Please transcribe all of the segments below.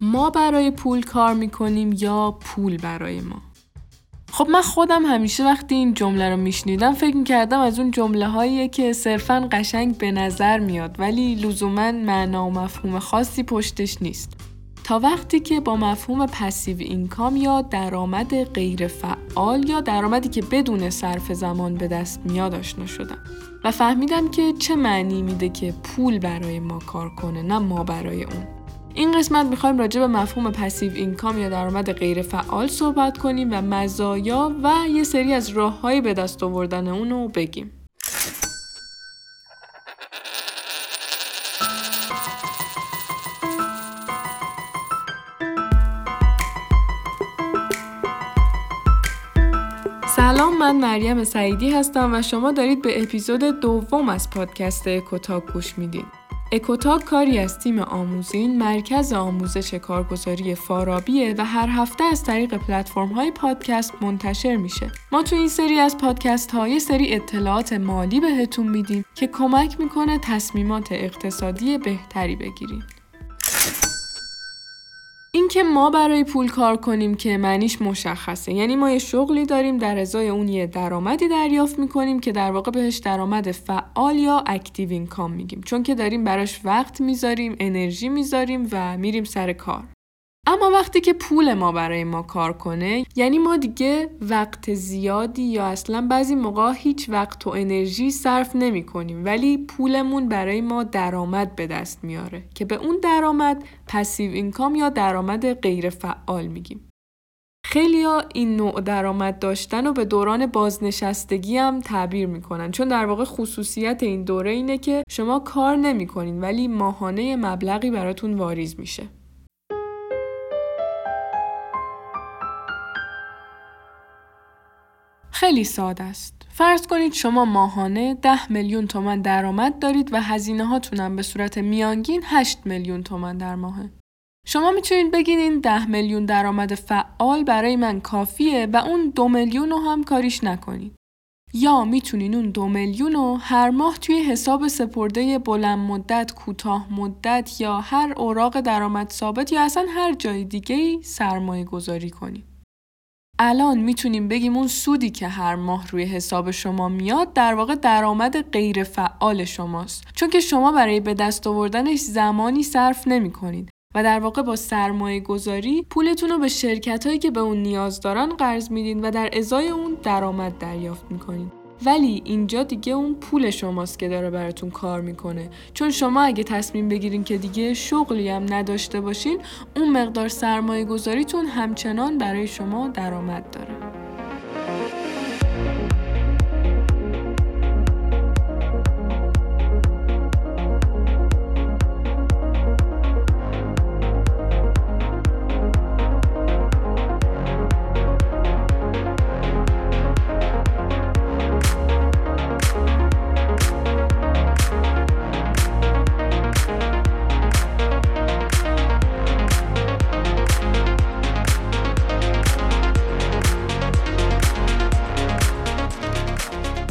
ما برای پول کار میکنیم یا پول برای ما؟ خب من خودم همیشه وقتی این جمله رو میشنیدم فکر میکردم از اون جمله هاییه که صرفاً قشنگ به نظر میاد ولی لزوماً معنا و مفهوم خاصی پشتش نیست. تا وقتی که با مفهوم پسیو اینکام یا درآمد غیر فعال یا درآمدی که بدون صرف زمان به دست میاد آشنا شدم و فهمیدم که چه معنی میده که پول برای ما کار کنه نه ما برای اون. این قسمت میخوایم راجع به مفهوم پسیو اینکام یا درآمد غیر فعال صحبت کنیم و مزایا و یه سری از راه‌های به دست آوردن اون رو بگیم. سلام، من مریم سعیدی هستم و شما دارید به اپیزود دوم از پادکست اکوتا گوش میدید. اکوتا کاری از تیم آموزین، مرکز آموزش کارگزاری فارابیه و هر هفته از طریق پلتفرم‌های پادکست منتشر میشه. ما تو این سری از پادکست‌ها یه سری اطلاعات مالی بهتون میدیم که کمک میکنه تصمیمات اقتصادی بهتری بگیرید. این که ما برای پول کار کنیم که معنیش مشخصه، یعنی ما یه شغلی داریم در ازای اون یه درآمدی دریافت میکنیم که در واقع بهش درآمد فعال یا اکتیو اینکام میگیم، چون که داریم براش وقت میذاریم، انرژی میذاریم و میریم سر کار. اما وقتی که پول ما برای ما کار کنه، یعنی ما دیگه وقت زیادی یا اصلا بعضی موقع هیچ وقت و انرژی صرف نمی کنیم ولی پولمون برای ما درآمد به دست میاره که به اون درآمد پسیو اینکام یا درآمد غیر فعال میگیم. خیلی‌ها این نوع درآمد داشتن رو به دوران بازنشستگی هم تعبیر میکنن، چون در واقع خصوصیت این دوره اینه که شما کار نمی کنین ولی ماهانه مبلغی براتون واریز میشه. خیلی ساده است. فرض کنید شما ماهانه 10 میلیون تومان درآمد دارید و هزینه هاتون هم به صورت میانگین 8 میلیون تومان در ماهه. شما میتونید بگین این 10 میلیون درآمد فعال برای من کافیه و اون 2 میلیون رو هم کاریش نکنید. یا میتونین اون 2 میلیون رو هر ماه توی حساب سپرده بلند مدت، کوتاه مدت یا هر اوراق درآمد ثابت یا اصلا هر جای دیگه‌ای سرمایه گذاری کنید. الان میتونیم بگیم اون سودی که هر ماه روی حساب شما میاد در واقع درآمد غیر فعال شماست، چون که شما برای به دست آوردنش زمانی صرف نمی کنید و در واقع با سرمایه گذاری پولتون رو به شرکت‌هایی که به اون نیاز دارن قرض میدین و در ازای اون درآمد دریافت میکنین. ولی اینجا دیگه اون پول شماست که داره براتون کار میکنه، چون شما اگه تصمیم بگیرین که دیگه شغلی هم نداشته باشین، اون مقدار سرمایه گذاریتون همچنان برای شما درآمد داره.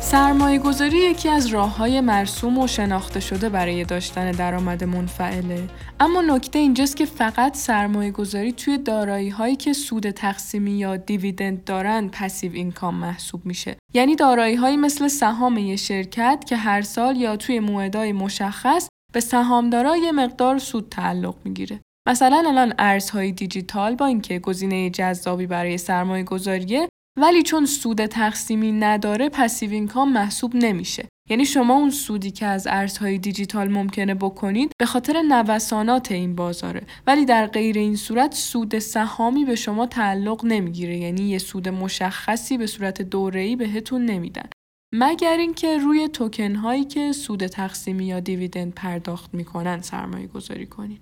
سرمایه‌گذاری یکی از راه‌های مرسوم و شناخته شده برای داشتن درآمد منفعله، اما نکته اینجاست که فقط سرمایه‌گذاری توی دارایی‌هایی که سود تقسیمی یا دیویدند دارن پسیو اینکام محسوب میشه، یعنی دارایی‌هایی مثل سهام یه شرکت که هر سال یا توی موعدهای مشخص به سهامدارا یه مقدار سود تعلق میگیره. مثلا الان ارزهای دیجیتال با اینکه گزینه جذابی برای سرمایه‌گذاریه ولی چون سود تقسیمی نداره پسیو اینکام محسوب نمیشه، یعنی شما اون سودی که از ارزهای دیجیتال ممکنه بکنید به خاطر نوسانات این بازاره، ولی در غیر این صورت سود سهامی به شما تعلق نمیگیره، یعنی یه سود مشخصی به صورت دوره‌ای بهتون نمیدن مگر اینکه روی توکن هایی که سود تقسیمی یا دیویدند پرداخت میکنن سرمایه گذاری کنید.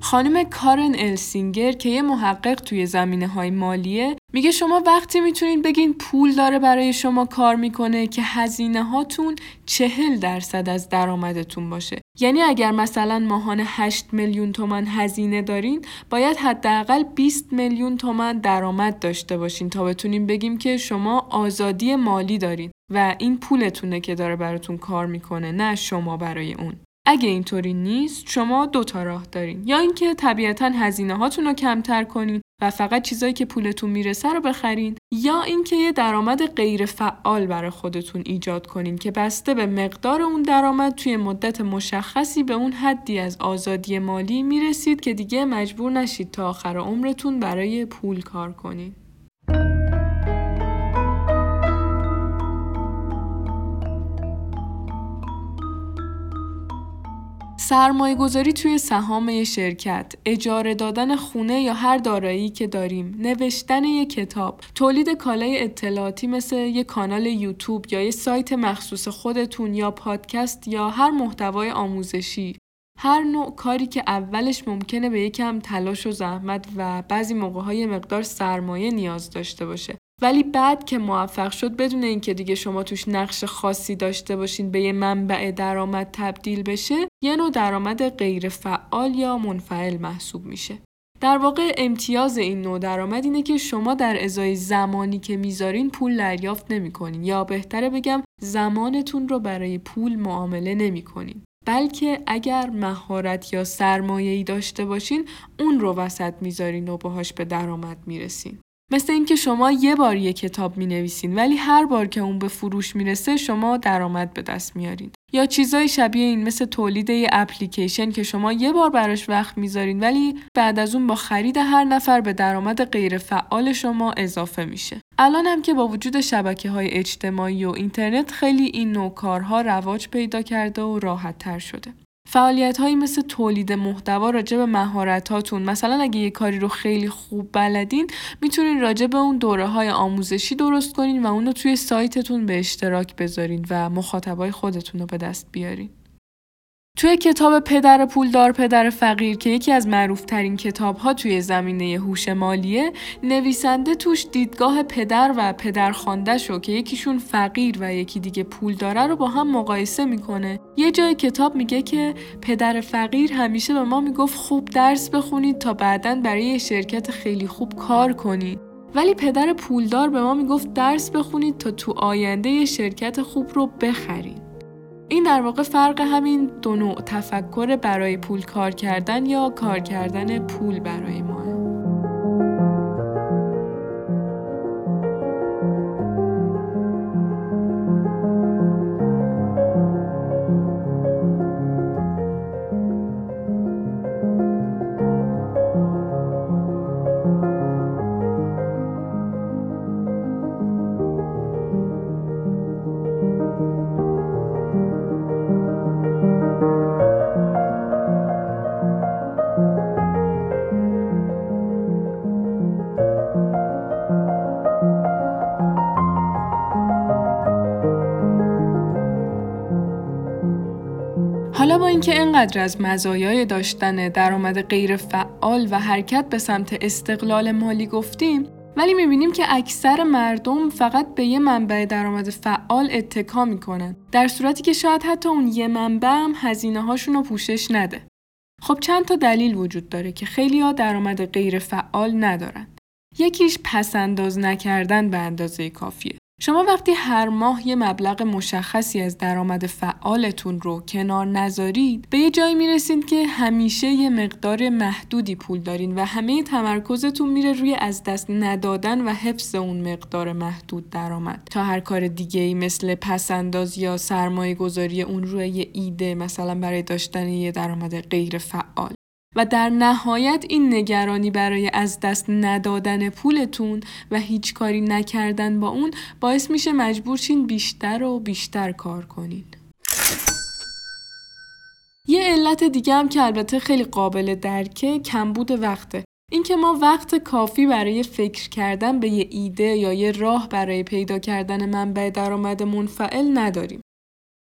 خانم کارن السینگر که یه محقق توی زمینه‌های مالیه میگه شما وقتی میتونید بگین پول داره برای شما کار میکنه که هزینه هاتون 40% از درآمدتون باشه، یعنی اگر مثلا ماهانه 8 میلیون تومان هزینه دارین باید حداقل 20 میلیون تومان درآمد داشته باشین تا بتونیم بگیم که شما آزادی مالی دارین و این پولتونه که داره براتون کار میکنه نه شما برای اون. اگه اینطوری نیست شما دو تا راه دارین، یا اینکه طبیعتاً هزینه هاتون رو کمتر کنین و فقط چیزایی که پولتون میرسه رو بخرین، یا اینکه یه درآمد غیر فعال برای خودتون ایجاد کنین که بسته به مقدار اون درآمد توی مدت مشخصی به اون حدی از آزادی مالی میرسید که دیگه مجبور نشید تا آخر عمرتون برای پول کار کنین. سرمایه‌گذاری توی سهام یه شرکت، اجاره دادن خونه یا هر دارایی که داریم، نوشتن یه کتاب، تولید کالای اطلاعاتی مثل یه کانال یوتیوب یا یه سایت مخصوص خودتون یا پادکست یا هر محتوای آموزشی، هر نوع کاری که اولش ممکنه به یکم تلاش و زحمت و بعضی موقع‌های مقدار سرمایه نیاز داشته باشه، ولی بعد که موفق شد بدون اینکه دیگه شما توش نقش خاصی داشته باشین به یه منبع درآمد تبدیل بشه، یه نوع درآمد غیر فعال یا منفعل محسوب میشه. در واقع امتیاز این نوع درآمد اینه که شما در ازای زمانی که میذارین پول دریافت نمی‌کنین، یا بهتره بگم زمانتون رو برای پول معامله نمی‌کنین، بلکه اگر مهارت یا سرمایه‌ای داشته باشین اون رو وسط میذارین و باهاش به درآمد میرسین. مثل این که شما یه بار یه کتاب می‌نویسین ولی هر بار که اون به فروش میرسه شما درآمد به دست میارین، یا چیزای شبیه این مثل تولید یه اپلیکیشن که شما یه بار براش وقت میذارین ولی بعد از اون با خرید هر نفر به درآمد غیر فعال شما اضافه میشه. الان هم که با وجود شبکه‌های اجتماعی و اینترنت خیلی این نوع کارها رواج پیدا کرده و راحت‌تر شده. فعالیت‌هایی مثل تولید محتوا راجع به مهارتاتون، مثلا اگه یه کاری رو خیلی خوب بلدین میتونین راجع به اون دوره‌های آموزشی درست کنین و اون رو توی سایتتون به اشتراک بذارین و مخاطبای خودتون رو به دست بیارین. توی کتاب پدر پولدار پدر فقیر که یکی از معروف‌ترین کتاب‌ها توی زمینه هوش مالیه، نویسنده توش دیدگاه پدر و پدرخوانده‌شو که یکیشون فقیر و یکی دیگه پول داره رو با هم مقایسه میکنه. یه جای کتاب میگه که پدر فقیر همیشه به ما میگفت خوب درس بخونید تا بعداً برای یه شرکت خیلی خوب کار کنید، ولی پدر پولدار به ما میگفت درس بخونید تا تو آینده یه شرکت خوب رو بخرید. این در واقع فرق همین دو نوع تفکر برای پول کار کردن یا کار کردن پول برای ماه. حالا با اینکه اینقدر از مزایای داشتن درآمد غیر فعال و حرکت به سمت استقلال مالی گفتیم، ولی می‌بینیم که اکثر مردم فقط به یه منبع درآمد فعال اتکا می‌کنن، در صورتی که شاید حتی اون یه منبع هم هزینه‌هاشون رو پوشش نده. خب چند تا دلیل وجود داره که خیلی‌ها درآمد غیر فعال ندارن. یکیش پس‌انداز نکردن به اندازه کافیه. شما وقتی هر ماه یه مبلغ مشخصی از درآمد فعالتون رو کنار نذارید، به یه جایی میرسید که همیشه یه مقدار محدودی پول دارین و همه تمرکزتون میره روی از دست ندادن و حفظ اون مقدار محدود درآمد تا هر کار دیگه‌ای مثل پس‌انداز یا سرمایه‌گذاری اون روی یه ایده، مثلا برای داشتن یه درآمد غیر فعال. و در نهایت این نگرانی برای از دست ندادن پولتون و هیچ کاری نکردن با اون باعث میشه مجبور شین بیشتر و بیشتر کار کنین. یه علت دیگه هم که البته خیلی قابل درکه کمبود وقته. اینکه ما وقت کافی برای فکر کردن به یه ایده یا یه راه برای پیدا کردن منبع درآمد منفعل نداریم.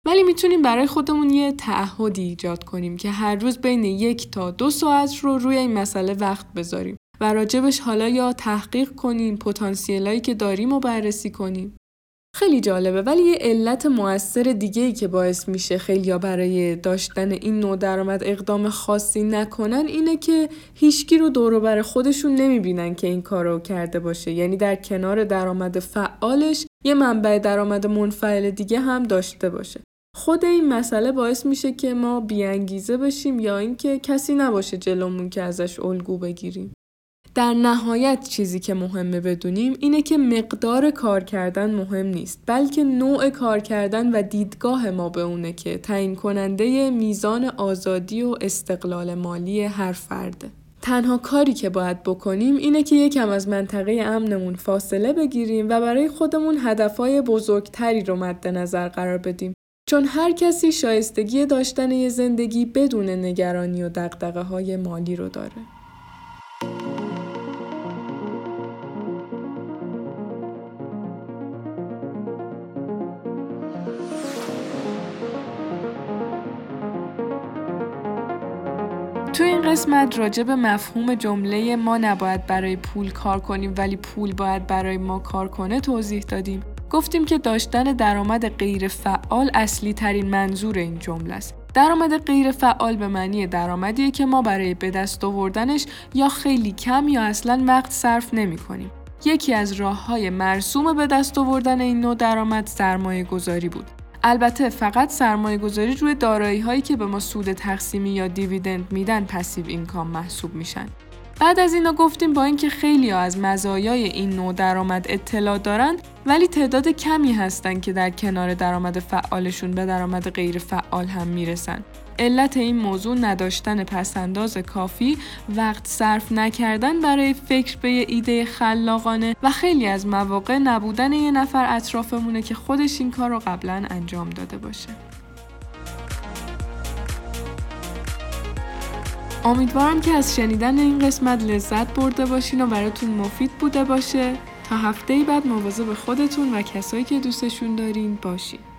ولی میتونیم برای خودمون یه تعهدی ایجاد کنیم که هر روز بین 1 تا 2 ساعت رو روی این مسئله وقت بذاریم و راجبش حالا یا تحقیق کنیم، پتانسیلایی که داریم رو بررسی کنیم. خیلی جالبه، ولی یه علت مؤثر دیگه‌ای که باعث میشه خیلیا برای داشتن این نوع درآمد اقدام خاصی نکنن اینه که هیچکی رو دور و بر خودشون نمیبینن که این کارو کرده باشه، یعنی در کنار درآمد فعالش یه منبع درآمد منفعل دیگه هم داشته باشه. خود این مسئله باعث میشه که ما بی‌انگیزه بشیم یا اینکه کسی نباشه جلومون که ازش الگو بگیریم. در نهایت چیزی که مهمه بدونیم اینه که مقدار کار کردن مهم نیست، بلکه نوع کار کردن و دیدگاه ما به اونه که تعیین کننده میزان آزادی و استقلال مالی هر فرده. تنها کاری که باید بکنیم اینه که یکم از منطقه امنمون فاصله بگیریم و برای خودمون هدفهای بزرگتری رو مد نظر قرار بدیم. چون هر کسی شایستگی داشتن یه زندگی بدون نگرانی و دغدغه‌های مالی رو داره. تو این قسمت راجع به مفهوم جمله ما نباید برای پول کار کنیم ولی پول باید برای ما کار کنه توضیح دادیم. گفتیم که داشتن درآمد غیر فعال اصلی ترین منظور این جمله است. درآمد غیر فعال به معنی درآمدیه که ما برای به دست آوردنش یا خیلی کم یا اصلاً وقت صرف نمی‌کنیم. یکی از راه‌های مرسوم به دست آوردن این نوع درآمد سرمایه‌گذاری بود. البته فقط سرمایه‌گذاری روی دارایی‌هایی که به ما سود تقسیمی یا دیویدند میدن پسیو اینکام محسوب میشن. بعد از اینا گفتیم با اینکه خیلی‌ها از مزایای این نوع درآمد اطلاع دارن ولی تعداد کمی هستن که در کنار درآمد فعالشون به درآمد غیر فعال هم میرسن. علت این موضوع نداشتن پس‌انداز کافی، وقت صرف نکردن برای فکر به یه ایده خلاقانه و خیلی از مواقع نبودن یه نفر اطرافمونه که خودش این کار رو قبلا انجام داده باشه. امیدوارم که از شنیدن این قسمت لذت برده باشین و براتون مفید بوده باشه. تا هفته‌ای بعد مواظب خودتون و کسایی که دوستشون دارین باشین.